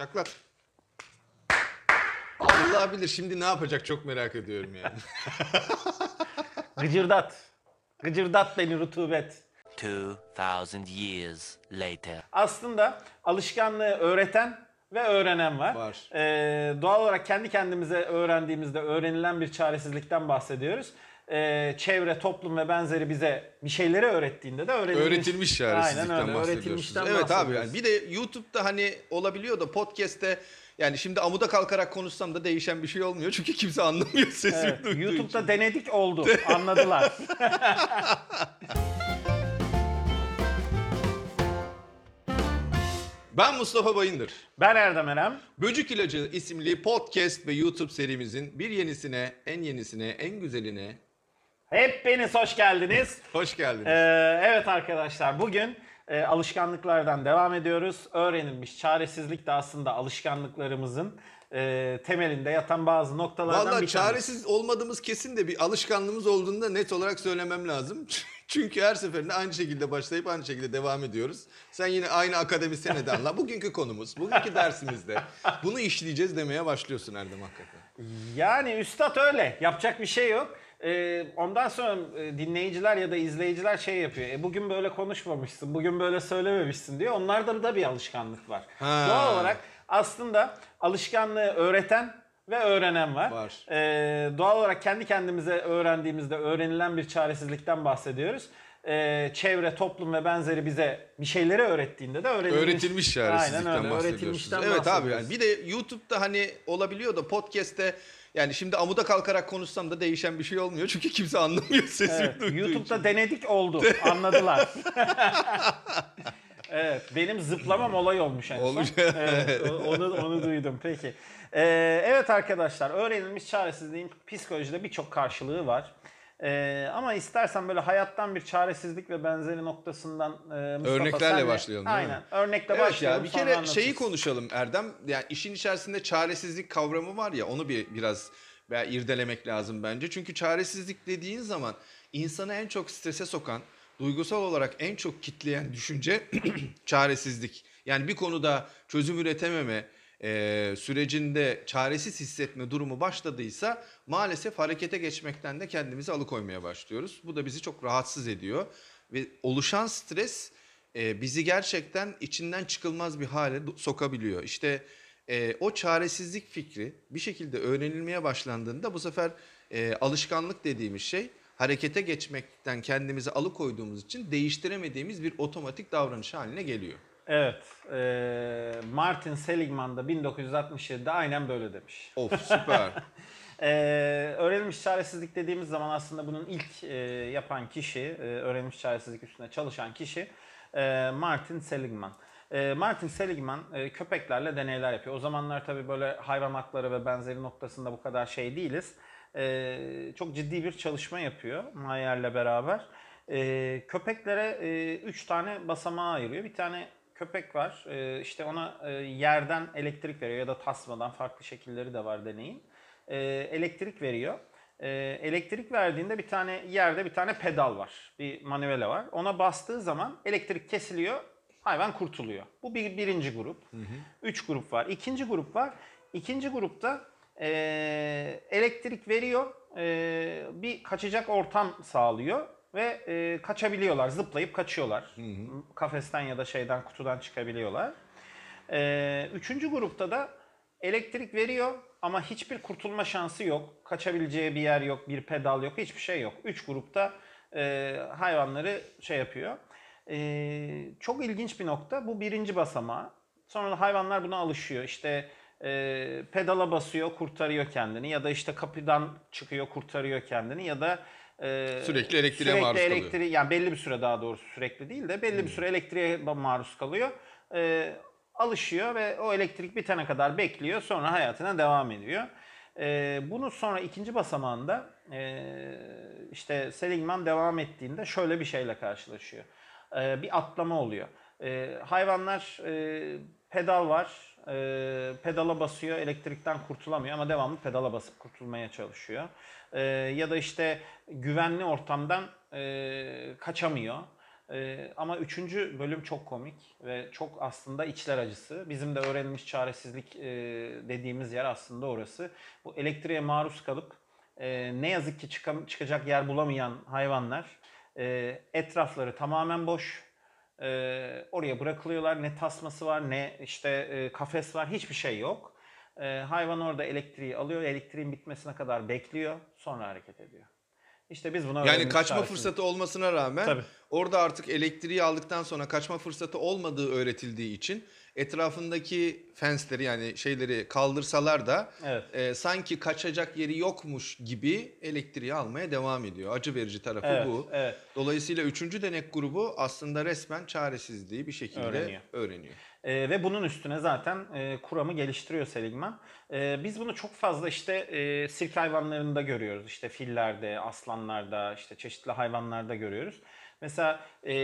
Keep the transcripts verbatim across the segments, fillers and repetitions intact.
Şaklat. Allah bilir şimdi ne yapacak çok merak ediyorum yani. Gıcırdat. Gıcırdat beni rutubet. two thousand years later. Aslında alışkanlığı öğreten ve öğrenen var. var. Ee, doğal olarak kendi kendimize öğrendiğimizde öğrenilen bir çaresizlikten bahsediyoruz. Ee, çevre, toplum ve benzeri bize bir şeyleri öğrettiğinde de öğrenilmiş. Öğretilmiş çaresizlikten Aynen öyle. bahsediyorsunuz. Evet abi yani bir de YouTube'da hani olabiliyor da podcast'te yani şimdi amuda kalkarak konuşsam da değişen bir şey olmuyor. Çünkü kimse anlamıyor sesimi evet, duyduğu YouTube'da için. Denedik oldu. Anladılar. Ben Mustafa Bayındır. Ben Erdem Eren. Böcük İlacı isimli podcast ve YouTube serimizin bir yenisine, en yenisine, en güzeline... Hepiniz hoş geldiniz. Hoş geldiniz. Ee, evet arkadaşlar bugün e, alışkanlıklardan devam ediyoruz. Öğrenilmiş çaresizlik de aslında alışkanlıklarımızın e, temelinde yatan bazı noktalardan bir tanesi. Valla çaresiz olmadığımız kesin de bir alışkanlığımız olduğunu da net olarak söylemem lazım. Çünkü her seferinde aynı şekilde başlayıp aynı şekilde devam ediyoruz. Sen yine aynı akademisyen edenle bugünkü konumuz, bugünkü dersimizde bunu işleyeceğiz demeye başlıyorsun Erdem hakikaten. Yani üstad öyle. Yapacak bir şey yok. Ee, ondan sonra dinleyiciler ya da izleyiciler şey yapıyor. E, bugün böyle konuşmamışsın, bugün böyle söylememişsin diyor. Onlarda da bir alışkanlık var. Ha. Doğal olarak aslında alışkanlığı öğreten... Ve öğrenen var. var. Ee, doğal olarak kendi kendimize öğrendiğimizde öğrenilen bir çaresizlikten bahsediyoruz. Ee, çevre, toplum ve benzeri bize bir şeyleri öğrettiğinde de öğrenilmiş. Öğretilmiş çaresizlikten Aynen öyle. bahsediyorsunuz. Evet abi yani bir de YouTube'da hani olabiliyor da podcast'te yani şimdi amuda kalkarak konuşsam da değişen bir şey olmuyor. Çünkü kimse anlamıyor sesimi evet, duyduğu YouTube'da için. Denedik oldu. Anladılar. Evet, benim zıplamam olay olmuş en son. Evet, onu, onu duydum. Peki. Ee, evet arkadaşlar, öğrenilmiş çaresizliğin psikolojide birçok karşılığı var. Ee, ama istersen böyle hayattan bir çaresizlik ve benzeri noktasından e, Mustafa örneklerle senle, başlayalım. Aynen. Örnekle evet başlayalım. Ya, bir kere anlatırız. Şeyi konuşalım Erdem. Yani işin içerisinde çaresizlik kavramı var ya, onu bir biraz yani irdelemek lazım bence. Çünkü çaresizlik dediğin zaman insanı en çok strese sokan, duygusal olarak en çok kitleyen düşünce çaresizlik. Yani bir konuda çözüm üretememe e, sürecinde çaresiz hissetme durumu başladıysa maalesef harekete geçmekten de kendimizi alıkoymaya başlıyoruz. Bu da bizi çok rahatsız ediyor ve oluşan stres e, bizi gerçekten içinden çıkılmaz bir hale sokabiliyor. İşte e, o çaresizlik fikri bir şekilde öğrenilmeye başlandığında bu sefer e, alışkanlık dediğimiz şey, harekete geçmekten kendimizi alıkoyduğumuz için değiştiremediğimiz bir otomatik davranış haline geliyor. Evet. E, Martin Seligman da bin dokuz yüz altmış yedide aynen böyle demiş. Of süper. e, öğrenilmiş çaresizlik dediğimiz zaman aslında bunun ilk e, yapan kişi, e, öğrenilmiş çaresizlik üstüne çalışan kişi e, Martin Seligman. E, Martin Seligman e, köpeklerle deneyler yapıyor. O zamanlar tabii böyle hayvan hakları ve benzeri noktasında bu kadar şey değiliz. Ee, çok ciddi bir çalışma yapıyor Mayer'le beraber. Ee, köpeklere üç e, tane basamağa ayırıyor. Bir tane köpek var. Ee, işte ona e, yerden elektrik veriyor ya da tasmadan, farklı şekilleri de var deneyin. Ee, elektrik veriyor. Ee, elektrik verdiğinde bir tane yerde bir tane pedal var. Bir manivela var. Ona bastığı zaman elektrik kesiliyor. Hayvan kurtuluyor. Bu bir, birinci grup. Hı hı. Üç grup var. İkinci grup var. İkinci grupta Ee, elektrik veriyor, ee, bir kaçacak ortam sağlıyor ve e, kaçabiliyorlar, zıplayıp kaçıyorlar. Hı hı. Kafesten ya da şeyden, kutudan çıkabiliyorlar. Ee, üçüncü grupta da elektrik veriyor ama hiçbir kurtulma şansı yok. Kaçabileceği bir yer yok, bir pedal yok, hiçbir şey yok. Üç grupta e, hayvanları şey yapıyor. Ee, çok ilginç bir nokta, bu birinci basamağı. Sonra hayvanlar buna alışıyor. İşte E, pedala basıyor, kurtarıyor kendini ya da işte kapıdan çıkıyor, kurtarıyor kendini ya da e, sürekli elektriğe sürekli maruz elektri- kalıyor. Yani belli bir süre, daha doğrusu sürekli değil de belli hmm. bir süre elektriğe maruz kalıyor. E, alışıyor ve o elektrik bitene kadar bekliyor. Sonra hayatına devam ediyor. E, bunu sonra ikinci basamağında e, işte Seligman devam ettiğinde şöyle bir şeyle karşılaşıyor. E, bir atlama oluyor. E, hayvanlar e, pedal var. E, pedala basıyor, elektrikten kurtulamıyor ama devamlı pedala basıp kurtulmaya çalışıyor. E, ya da işte güvenli ortamdan e, kaçamıyor. Ee, ama üçüncü bölüm çok komik ve çok aslında içler acısı. Bizim de öğrenilmiş çaresizlik e, dediğimiz yer aslında orası. Bu elektriğe maruz kalıp e, ne yazık ki çıkan, çıkacak yer bulamayan hayvanlar e, etrafları tamamen boş. E, oraya bırakılıyorlar. Ne tasması var, ne işte e, kafes var, hiçbir şey yok. E, hayvan orada elektriği alıyor, elektriğin bitmesine kadar bekliyor, sonra hareket ediyor. İşte biz buna yani kaçma çaresizlik. Fırsatı olmasına rağmen tabii. Orada artık elektriği aldıktan sonra kaçma fırsatı olmadığı öğretildiği için etrafındaki fensleri yani şeyleri kaldırsalar da evet. e, sanki kaçacak yeri yokmuş gibi elektriği almaya devam ediyor. Acı verici tarafı evet, bu. Evet. Dolayısıyla üçüncü denek grubu aslında resmen çaresizliği bir şekilde öğreniyor. öğreniyor. E, ve bunun üstüne zaten e, kuramı geliştiriyor Seligman. E, biz bunu çok fazla işte e, sirk hayvanlarında görüyoruz. İşte fillerde, aslanlarda, işte çeşitli hayvanlarda görüyoruz. Mesela e,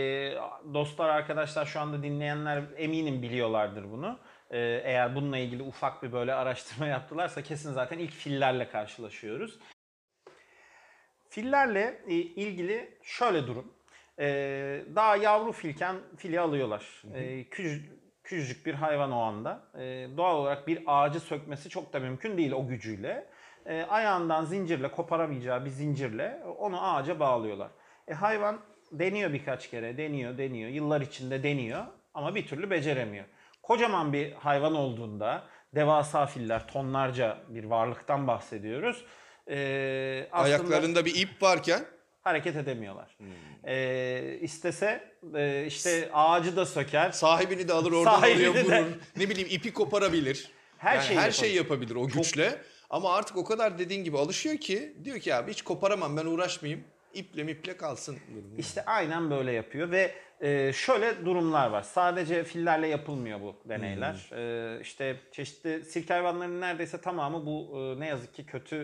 dostlar, arkadaşlar şu anda dinleyenler eminim biliyorlardır bunu. E, eğer bununla ilgili ufak bir böyle araştırma yaptılarsa kesin zaten ilk fillerle karşılaşıyoruz. Fillerle e, ilgili şöyle durum. E, daha yavru filken fili alıyorlar. E, küçük, küçücük bir hayvan o anda. E, doğal olarak bir ağacı sökmesi çok da mümkün değil o gücüyle. E, ayağından zincirle, koparamayacağı bir zincirle onu ağaca bağlıyorlar. E, hayvan... Deniyor birkaç kere, deniyor, deniyor, yıllar içinde deniyor ama bir türlü beceremiyor. Kocaman bir hayvan olduğunda, devasa filler, tonlarca bir varlıktan bahsediyoruz. Ee, Ayaklarında bir ip varken? Hareket edemiyorlar. Hmm. Ee, istese e, işte ağacı da söker. Sahibini de alır oradan alıyor, vurur. Ne bileyim ipi koparabilir. Her, yani şey, her yapabilir. şey yapabilir o güçle. Çok... Ama artık o kadar dediğin gibi alışıyor ki diyor ki abi hiç koparamam ben uğraşmayayım. İple miple kalsın. İşte aynen böyle yapıyor ve şöyle durumlar var. Sadece fillerle yapılmıyor bu deneyler. Hmm. İşte çeşitli sirk hayvanlarının neredeyse tamamı bu ne yazık ki kötü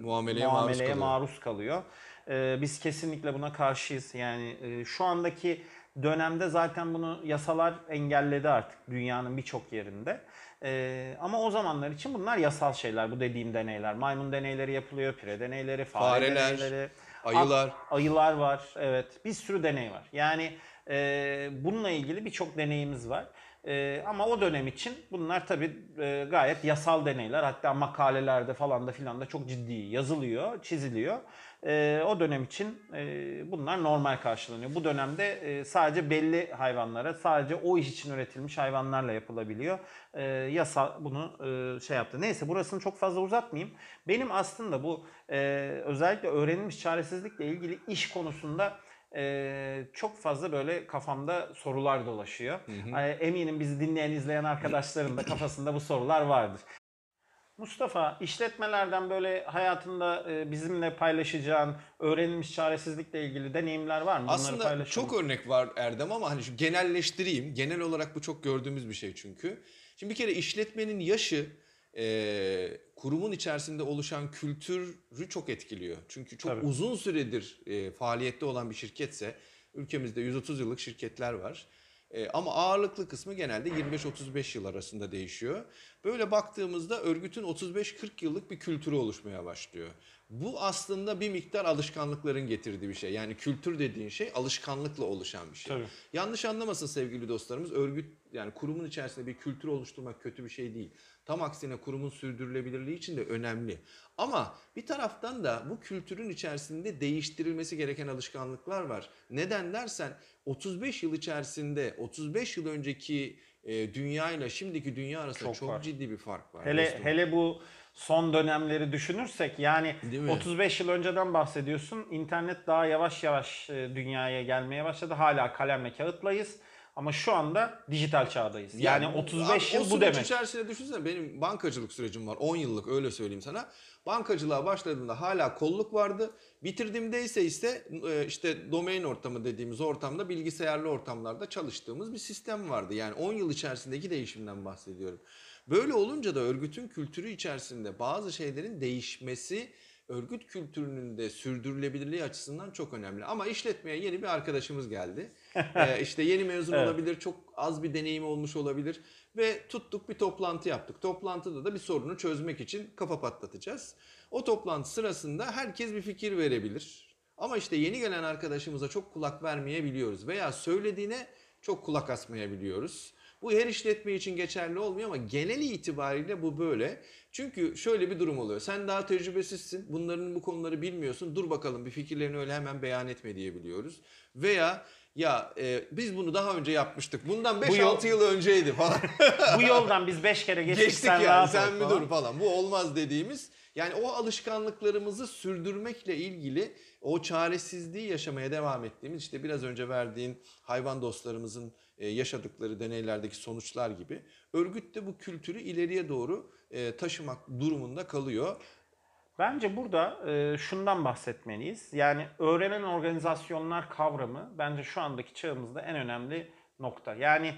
muameleye, muameleye maruz kalıyor. kalıyor. Biz kesinlikle buna karşıyız. Yani şu andaki dönemde zaten bunu yasalar engelledi artık dünyanın birçok yerinde. Ee, ama o zamanlar için bunlar yasal şeyler, bu dediğim deneyler. Maymun deneyleri yapılıyor, pire deneyleri, fare Fareler, deneyleri. Ayılar. Ayılar var, evet. Bir sürü deney var. Yani e, bununla ilgili birçok deneyimiz var. E, ama o dönem için bunlar tabii e, gayet yasal deneyler. Hatta makalelerde falan da filan da çok ciddi yazılıyor, çiziliyor. E, o dönem için e, bunlar normal karşılanıyor. Bu dönemde e, sadece belli hayvanlara, sadece o iş için üretilmiş hayvanlarla yapılabiliyor. E, yasa bunu e, şey yaptı. Neyse burasını çok fazla uzatmayayım. Benim aslında bu e, özellikle öğrenilmiş çaresizlikle ilgili iş konusunda Ee, çok fazla böyle kafamda sorular dolaşıyor. Hı hı. Eminim bizi dinleyen, izleyen arkadaşların da kafasında bu sorular vardır. Mustafa, işletmelerden böyle hayatında bizimle paylaşacağın öğrenilmiş çaresizlikle ilgili deneyimler var mı? Bunları aslında çok örnek var Erdem ama hani şu genelleştireyim. Genel olarak bu çok gördüğümüz bir şey çünkü. Şimdi bir kere işletmenin yaşı e, kurumun içerisinde oluşan kültürü çok etkiliyor. Çünkü çok Tabii. uzun süredir e, faaliyette olan bir şirketse, ülkemizde yüz otuz yıllık şirketler var. E, ama ağırlıklı kısmı genelde yirmi beş otuz beş yıl arasında değişiyor. Böyle baktığımızda örgütün otuz beş kırk yıllık bir kültürü oluşmaya başlıyor. Bu aslında bir miktar alışkanlıkların getirdiği bir şey. Yani kültür dediğin şey alışkanlıkla oluşan bir şey. Tabii. Yanlış anlamasın sevgili dostlarımız. Örgüt yani kurumun içerisinde bir kültür oluşturmak kötü bir şey değil. Tam aksine kurumun sürdürülebilirliği için de önemli. Ama bir taraftan da bu kültürün içerisinde değiştirilmesi gereken alışkanlıklar var. Neden dersen otuz beş yıl içerisinde otuz beş yıl önceki e, dünya ile şimdiki dünya arasında çok, çok ciddi bir fark var. Hele, hele bu son dönemleri düşünürsek yani otuz beş yıl önceden bahsediyorsun. İnternet daha yavaş yavaş dünyaya gelmeye başladı. Hala kalemle kağıtlayız. Ama şu anda dijital çağdayız. Yani, yani otuz beş yıl bu demek. O süreç içerisinde düşünsene benim bankacılık sürecim var. on yıllık öyle söyleyeyim sana. Bankacılığa başladığımda hala kolluk vardı. Bitirdiğimde ise ise işte domain ortamı dediğimiz ortamda bilgisayarlı ortamlarda çalıştığımız bir sistem vardı. Yani on yıl içerisindeki değişimden bahsediyorum. Böyle olunca da örgütün kültürü içerisinde bazı şeylerin değişmesi örgüt kültürünün de sürdürülebilirliği açısından çok önemli. Ama işletmeye yeni bir arkadaşımız geldi. ee, işte yeni mezun evet. olabilir, çok az bir deneyimi olmuş olabilir. Ve tuttuk bir toplantı yaptık. Toplantıda da bir sorunu çözmek için kafa patlatacağız. O toplantı sırasında herkes bir fikir verebilir. Ama işte yeni gelen arkadaşımıza çok kulak vermeyebiliyoruz veya söylediğine çok kulak asmayabiliyoruz. Bu her işletme için geçerli olmuyor ama genel itibariyle bu böyle. Çünkü şöyle bir durum oluyor. Sen daha tecrübesizsin, bunların bu konuları bilmiyorsun. Dur bakalım, bir fikirlerini öyle hemen beyan etme diyebiliyoruz. Veya ya e, biz bunu daha önce yapmıştık. Bundan beş altı bu yol... yıl önceydi falan. Bu yoldan biz beş kere geçtik. Geçtik sen yani sen mi dur falan. Bu olmaz dediğimiz. Yani o alışkanlıklarımızı sürdürmekle ilgili o çaresizliği yaşamaya devam ettiğimiz, işte biraz önce verdiğin hayvan dostlarımızın yaşadıkları deneylerdeki sonuçlar gibi, örgüt de bu kültürü ileriye doğru taşımak durumunda kalıyor. Bence burada şundan bahsetmeliyiz. Yani öğrenen organizasyonlar kavramı bence şu andaki çağımızda en önemli nokta. Yani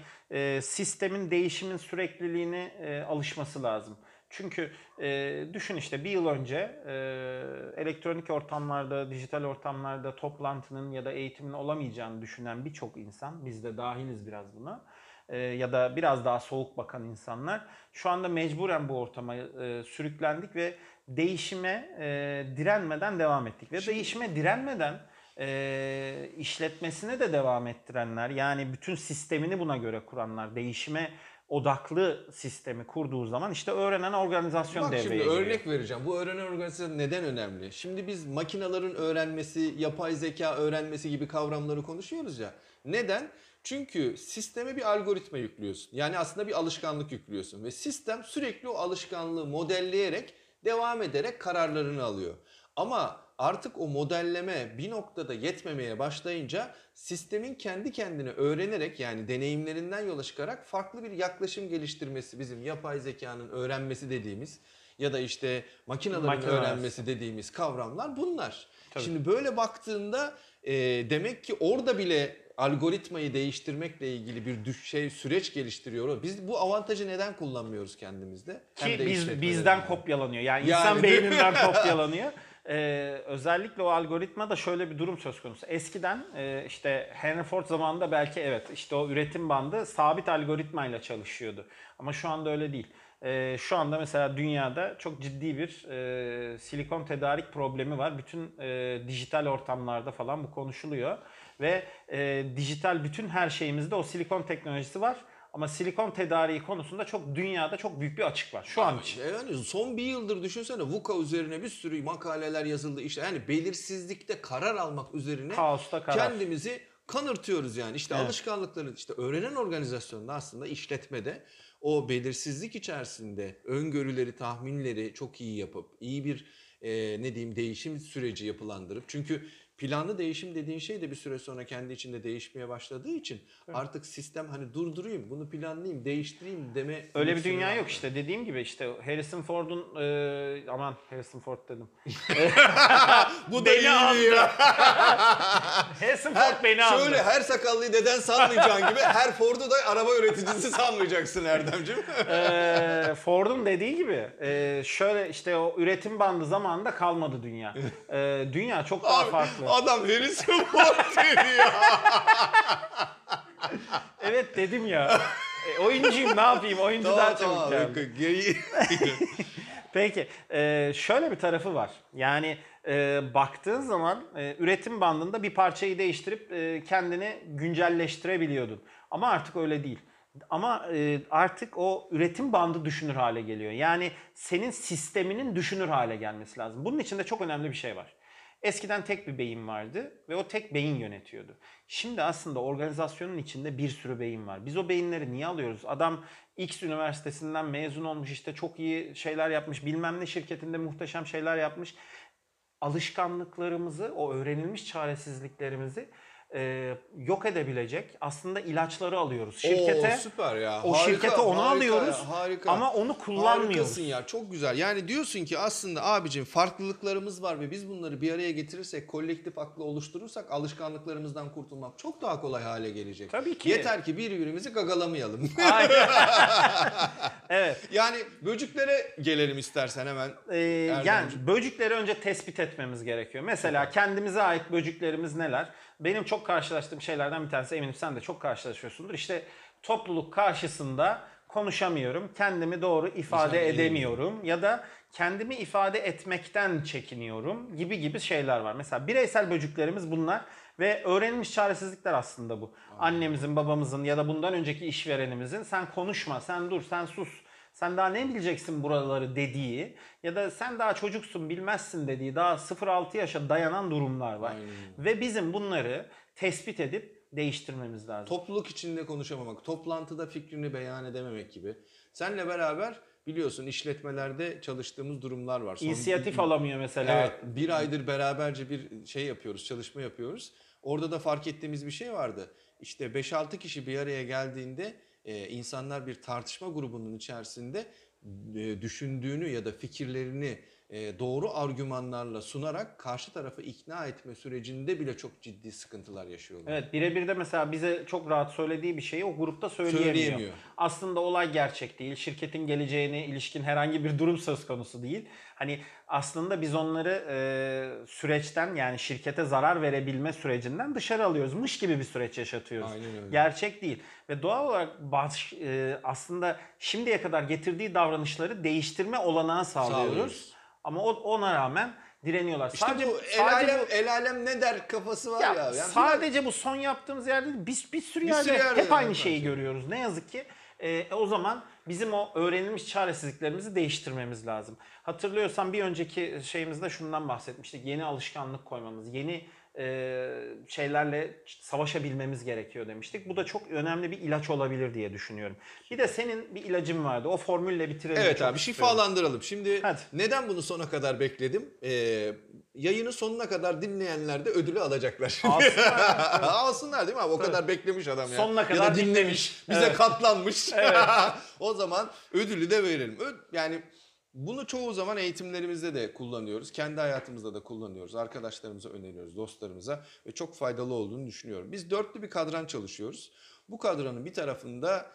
sistemin, değişimin sürekliliğine alışması lazım. Çünkü e, düşün işte bir yıl önce e, elektronik ortamlarda, dijital ortamlarda toplantının ya da eğitimin olamayacağını düşünen birçok insan, biz de dahiliz biraz buna, e, ya da biraz daha soğuk bakan insanlar, şu anda mecburen bu ortama e, sürüklendik ve değişime e, direnmeden devam ettik. Ve değişime direnmeden e, işletmesine de devam ettirenler, yani bütün sistemini buna göre kuranlar, değişime odaklı sistemi kurduğu zaman işte öğrenen organizasyon Bak, devreye giriyor. Bak şimdi örnek vereceğim. Bu öğrenen organizasyon neden önemli? Şimdi biz makinelerin öğrenmesi, yapay zeka öğrenmesi gibi kavramları konuşuyoruz ya. Neden? Çünkü sisteme bir algoritma yüklüyorsun. Yani aslında bir alışkanlık yüklüyorsun. Ve sistem sürekli o alışkanlığı modelleyerek, devam ederek kararlarını alıyor. Ama artık o modelleme bir noktada yetmemeye başlayınca sistemin kendi kendine öğrenerek, yani deneyimlerinden yola çıkarak farklı bir yaklaşım geliştirmesi, bizim yapay zekanın öğrenmesi dediğimiz ya da işte makinelerin Makine öğrenmesi arası. dediğimiz kavramlar bunlar. Tabii. Şimdi böyle baktığında e, demek ki orada bile algoritmayı değiştirmekle ilgili bir şey süreç geliştiriyor. Biz bu avantajı neden kullanmıyoruz kendimizde? Ki Hem de biz, bizden yani. kopyalanıyor. Yani, yani insan beyninden kopyalanıyor. Ee, özellikle o algoritma da şöyle bir durum söz konusu. Eskiden e, işte Henry Ford zamanında belki evet işte o üretim bandı sabit algoritmayla çalışıyordu. Ama şu anda öyle değil. E, şu anda mesela dünyada çok ciddi bir e, silikon tedarik problemi var. Bütün e, dijital ortamlarda falan bu konuşuluyor. Ve e, dijital bütün her şeyimizde o silikon teknolojisi var. Ama silikon tedariği konusunda çok dünyada çok büyük bir açık var şu an için. Yani son bir yıldır düşünsene VUCA üzerine bir sürü makaleler yazıldı. İşte yani belirsizlikte karar almak üzerine karar. kendimizi kanırtıyoruz yani. İşte evet. alışkanlıkların, işte öğrenen organizasyonda aslında işletmede o belirsizlik içerisinde öngörüleri, tahminleri çok iyi yapıp iyi bir e, ne diyeyim değişim süreci yapılandırıp, çünkü planlı değişim dediğin şey de bir süre sonra kendi içinde değişmeye başladığı için evet. artık sistem hani durdurayım, bunu planlayayım, değiştireyim deme. Öyle bir dünya var. Yok işte dediğim gibi işte Harrison Ford'un e, aman Harrison Ford dedim. Bu beni andı. Harrison Ford her, beni andı. Şöyle her sakallıyı deden sanmayacağın gibi her Ford'u da araba üreticisi sanmayacaksın Erdemciğim. e, Ford'un dediği gibi e, şöyle işte o üretim bandı zamanında kalmadı dünya. E, dünya çok daha Abi. farklı. Adam Harrison Ford diyor. Evet dedim ya. E, oyuncuyum ne yapayım? Oyuncu tamam, daha çabuk geldi. Peki e, şöyle bir tarafı var. Yani e, baktığın zaman e, üretim bandında bir parçayı değiştirip e, kendini güncelleştirebiliyordun. Ama artık öyle değil. Ama e, artık o üretim bandı düşünür hale geliyor. Yani senin sisteminin düşünür hale gelmesi lazım. Bunun için de çok önemli bir şey var. Eskiden tek bir beyin vardı ve o tek beyin yönetiyordu. Şimdi aslında organizasyonun içinde bir sürü beyin var. Biz o beyinleri niye alıyoruz? Adam X üniversitesinden mezun olmuş, işte çok iyi şeyler yapmış, bilmem ne şirketinde muhteşem şeyler yapmış. Alışkanlıklarımızı, o öğrenilmiş çaresizliklerimizi e, yok edebilecek aslında ilaçları alıyoruz. Şirkete, Oo, süper ya. O harika, şirkete onu harika, alıyoruz harika. ama onu kullanmıyoruz. Harikasın ya, çok güzel. Yani diyorsun ki aslında abicim farklılıklarımız var ve biz bunları bir araya getirirsek, kolektif aklı oluşturursak alışkanlıklarımızdan kurtulmak çok daha kolay hale gelecek. Tabii ki. Yeter ki birbirimizi gagalamayalım. Evet. Yani böcüklere gelelim istersen hemen. Ee, yani böcükleri önce tespit etmemiz gerekiyor. Mesela evet. kendimize ait böcüklerimiz neler? Benim çok karşılaştığım şeylerden bir tanesi, eminim sen de çok karşılaşıyorsundur. İşte topluluk karşısında konuşamıyorum, kendimi doğru ifade edemiyorum ya da kendimi ifade etmekten çekiniyorum gibi gibi şeyler var. Mesela bireysel böcüklerimiz bunlar ve öğrenilmiş çaresizlikler aslında bu. Annemizin, babamızın ya da bundan önceki işverenimizin sen konuşma, sen dur, sen sus, sen daha ne bileceksin buraları dediği ya da sen daha çocuksun bilmezsin dediği daha sıfır altı yaşa dayanan durumlar var. Aynen. Ve bizim bunları tespit edip değiştirmemiz lazım. Topluluk içinde konuşamamak, toplantıda fikrini beyan edememek gibi. Seninle beraber biliyorsun işletmelerde çalıştığımız durumlar var. Son İnisiyatif bir, alamıyor mesela. Evet, bir aydır beraberce bir şey yapıyoruz, çalışma yapıyoruz. Orada da fark ettiğimiz bir şey vardı. İşte beş altı kişi bir araya geldiğinde Ee, insanlar bir tartışma grubunun içerisinde e, düşündüğünü ya da fikirlerini e, doğru argümanlarla sunarak karşı tarafı ikna etme sürecinde bile çok ciddi sıkıntılar yaşıyorlar. Evet, birebir de mesela bize çok rahat söylediği bir şeyi o grupta söyleyemiyor. söyleyemiyor. Aslında olay gerçek değil. Şirketin geleceğine ilişkin herhangi bir durum söz konusu değil. Hani aslında biz onları e, süreçten, yani şirkete zarar verebilme sürecinden dışarı alıyoruz. Mış gibi bir süreç yaşatıyoruz. Aynen öyle. Gerçek değil. Ve doğal olarak baş, e, aslında şimdiye kadar getirdiği davranışları değiştirme olanağı sağlıyoruz. Sağlıyoruz. Ama o, ona rağmen direniyorlar. İşte sadece bu el, sadece alem, bu, el alem ne der kafası var ya. ya. Yani sadece biraz, bu son yaptığımız yerde değil, bir, bir sürü bir yerde, yerde hep yerde aynı şeyi şey. görüyoruz. Ne yazık ki e, o zaman bizim o öğrenilmiş çaresizliklerimizi değiştirmemiz lazım. Hatırlıyorsan bir önceki şeyimizde şundan bahsetmiştik. Yeni alışkanlık koymamız, yeni e, şeylerle savaşabilmemiz gerekiyor demiştik. Bu da çok önemli bir ilaç olabilir diye düşünüyorum. Bir de senin bir ilacın vardı. O formülle bitirelim. Evet abi, şifalandıralım. Şimdi Hadi. neden bunu sona kadar bekledim? Ee, yayını sonuna kadar dinleyenler de ödülü alacaklar. Alsınlar, evet. Alsınlar değil mi abi? O Tabii. kadar beklemiş adam ya. Sonuna kadar ya da dinlemiş. dinlemiş. Bize evet. katlanmış. Evet. O zaman ödülü de verelim. Yani bunu çoğu zaman eğitimlerimizde de kullanıyoruz. Kendi hayatımızda da kullanıyoruz. Arkadaşlarımıza öneriyoruz, dostlarımıza ve çok faydalı olduğunu düşünüyorum. Biz dörtlü bir kadran çalışıyoruz. Bu kadranın bir tarafında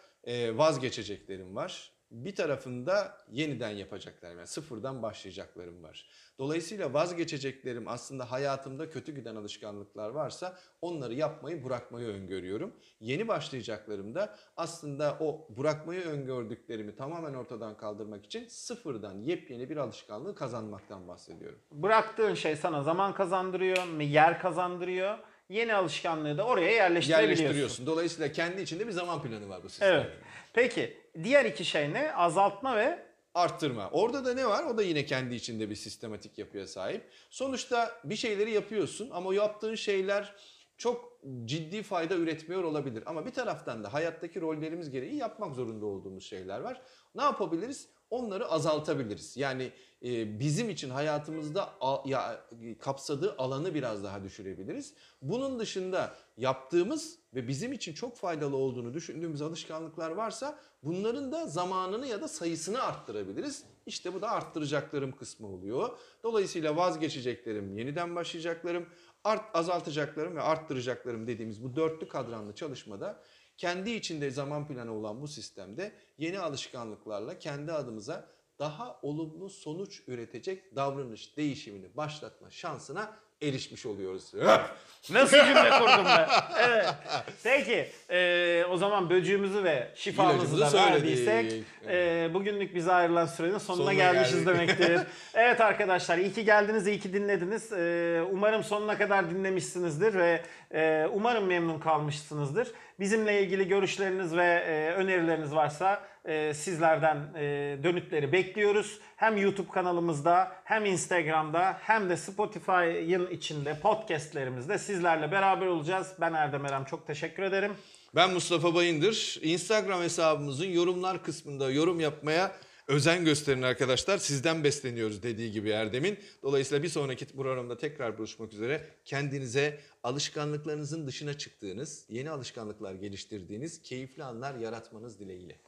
vazgeçeceklerim var. Bir tarafında yeniden yapacaklarım, yani sıfırdan başlayacaklarım var. Dolayısıyla vazgeçeceklerim aslında hayatımda kötü giden alışkanlıklar varsa onları yapmayı bırakmayı öngörüyorum. Yeni başlayacaklarım da aslında o bırakmayı öngördüklerimi tamamen ortadan kaldırmak için sıfırdan yepyeni bir alışkanlığı kazanmaktan bahsediyorum. Bıraktığın şey sana zaman kazandırıyor, yer kazandırıyor. Yeni alışkanlığı da oraya yerleştirebiliyorsun. Yerleştiriyorsun. Dolayısıyla kendi içinde bir zaman planı var bu sistemde. Evet. Peki diğer iki şey ne? Azaltma ve arttırma. Orada da ne var? O da yine kendi içinde bir sistematik yapıya sahip. Sonuçta bir şeyleri yapıyorsun ama yaptığın şeyler çok ciddi fayda üretmiyor olabilir. Ama bir taraftan da hayattaki rollerimiz gereği yapmak zorunda olduğumuz şeyler var. Ne yapabiliriz? Onları azaltabiliriz. Yani e, bizim için hayatımızda a, ya, kapsadığı alanı biraz daha düşürebiliriz. Bunun dışında yaptığımız ve bizim için çok faydalı olduğunu düşündüğümüz alışkanlıklar varsa bunların da zamanını ya da sayısını arttırabiliriz. İşte bu da arttıracaklarım kısmı oluyor. Dolayısıyla vazgeçeceklerim, yeniden başlayacaklarım, art, azaltacaklarım ve arttıracaklarım dediğimiz bu dörtlü kadranlı çalışmada kendi içinde zaman planı olan bu sistemde yeni alışkanlıklarla kendi adımıza daha olumlu sonuç üretecek davranış değişimini başlatma şansına erişmiş oluyoruz. Nasıl cümle kurdum ben? Evet. Peki e, o zaman böcüğümüzü ve şifamızı da verdiysek e, bugünlük bize ayrılan sürenin sonuna, sonuna gelmişiz geldik. demektir. Evet arkadaşlar, iyi ki geldiniz, iyi ki dinlediniz. E, umarım sonuna kadar dinlemişsinizdir ve e, umarım memnun kalmışsınızdır. Bizimle ilgili görüşleriniz ve e, önerileriniz varsa e, sizlerden e, dönütleri bekliyoruz. Hem YouTube kanalımızda, hem Instagram'da, hem de Spotify'ın içinde podcastlerimizde sizlerle beraber olacağız. Ben Erdem Eren, çok teşekkür ederim. Ben Mustafa Bayındır. Instagram hesabımızın yorumlar kısmında yorum yapmaya özen gösterin arkadaşlar. Sizden besleniyoruz dediği gibi Erdem'in. Dolayısıyla bir sonraki programda tekrar buluşmak üzere. Kendinize alışkanlıklarınızın dışına çıktığınız, yeni alışkanlıklar geliştirdiğiniz, keyifli anlar yaratmanız dileğiyle.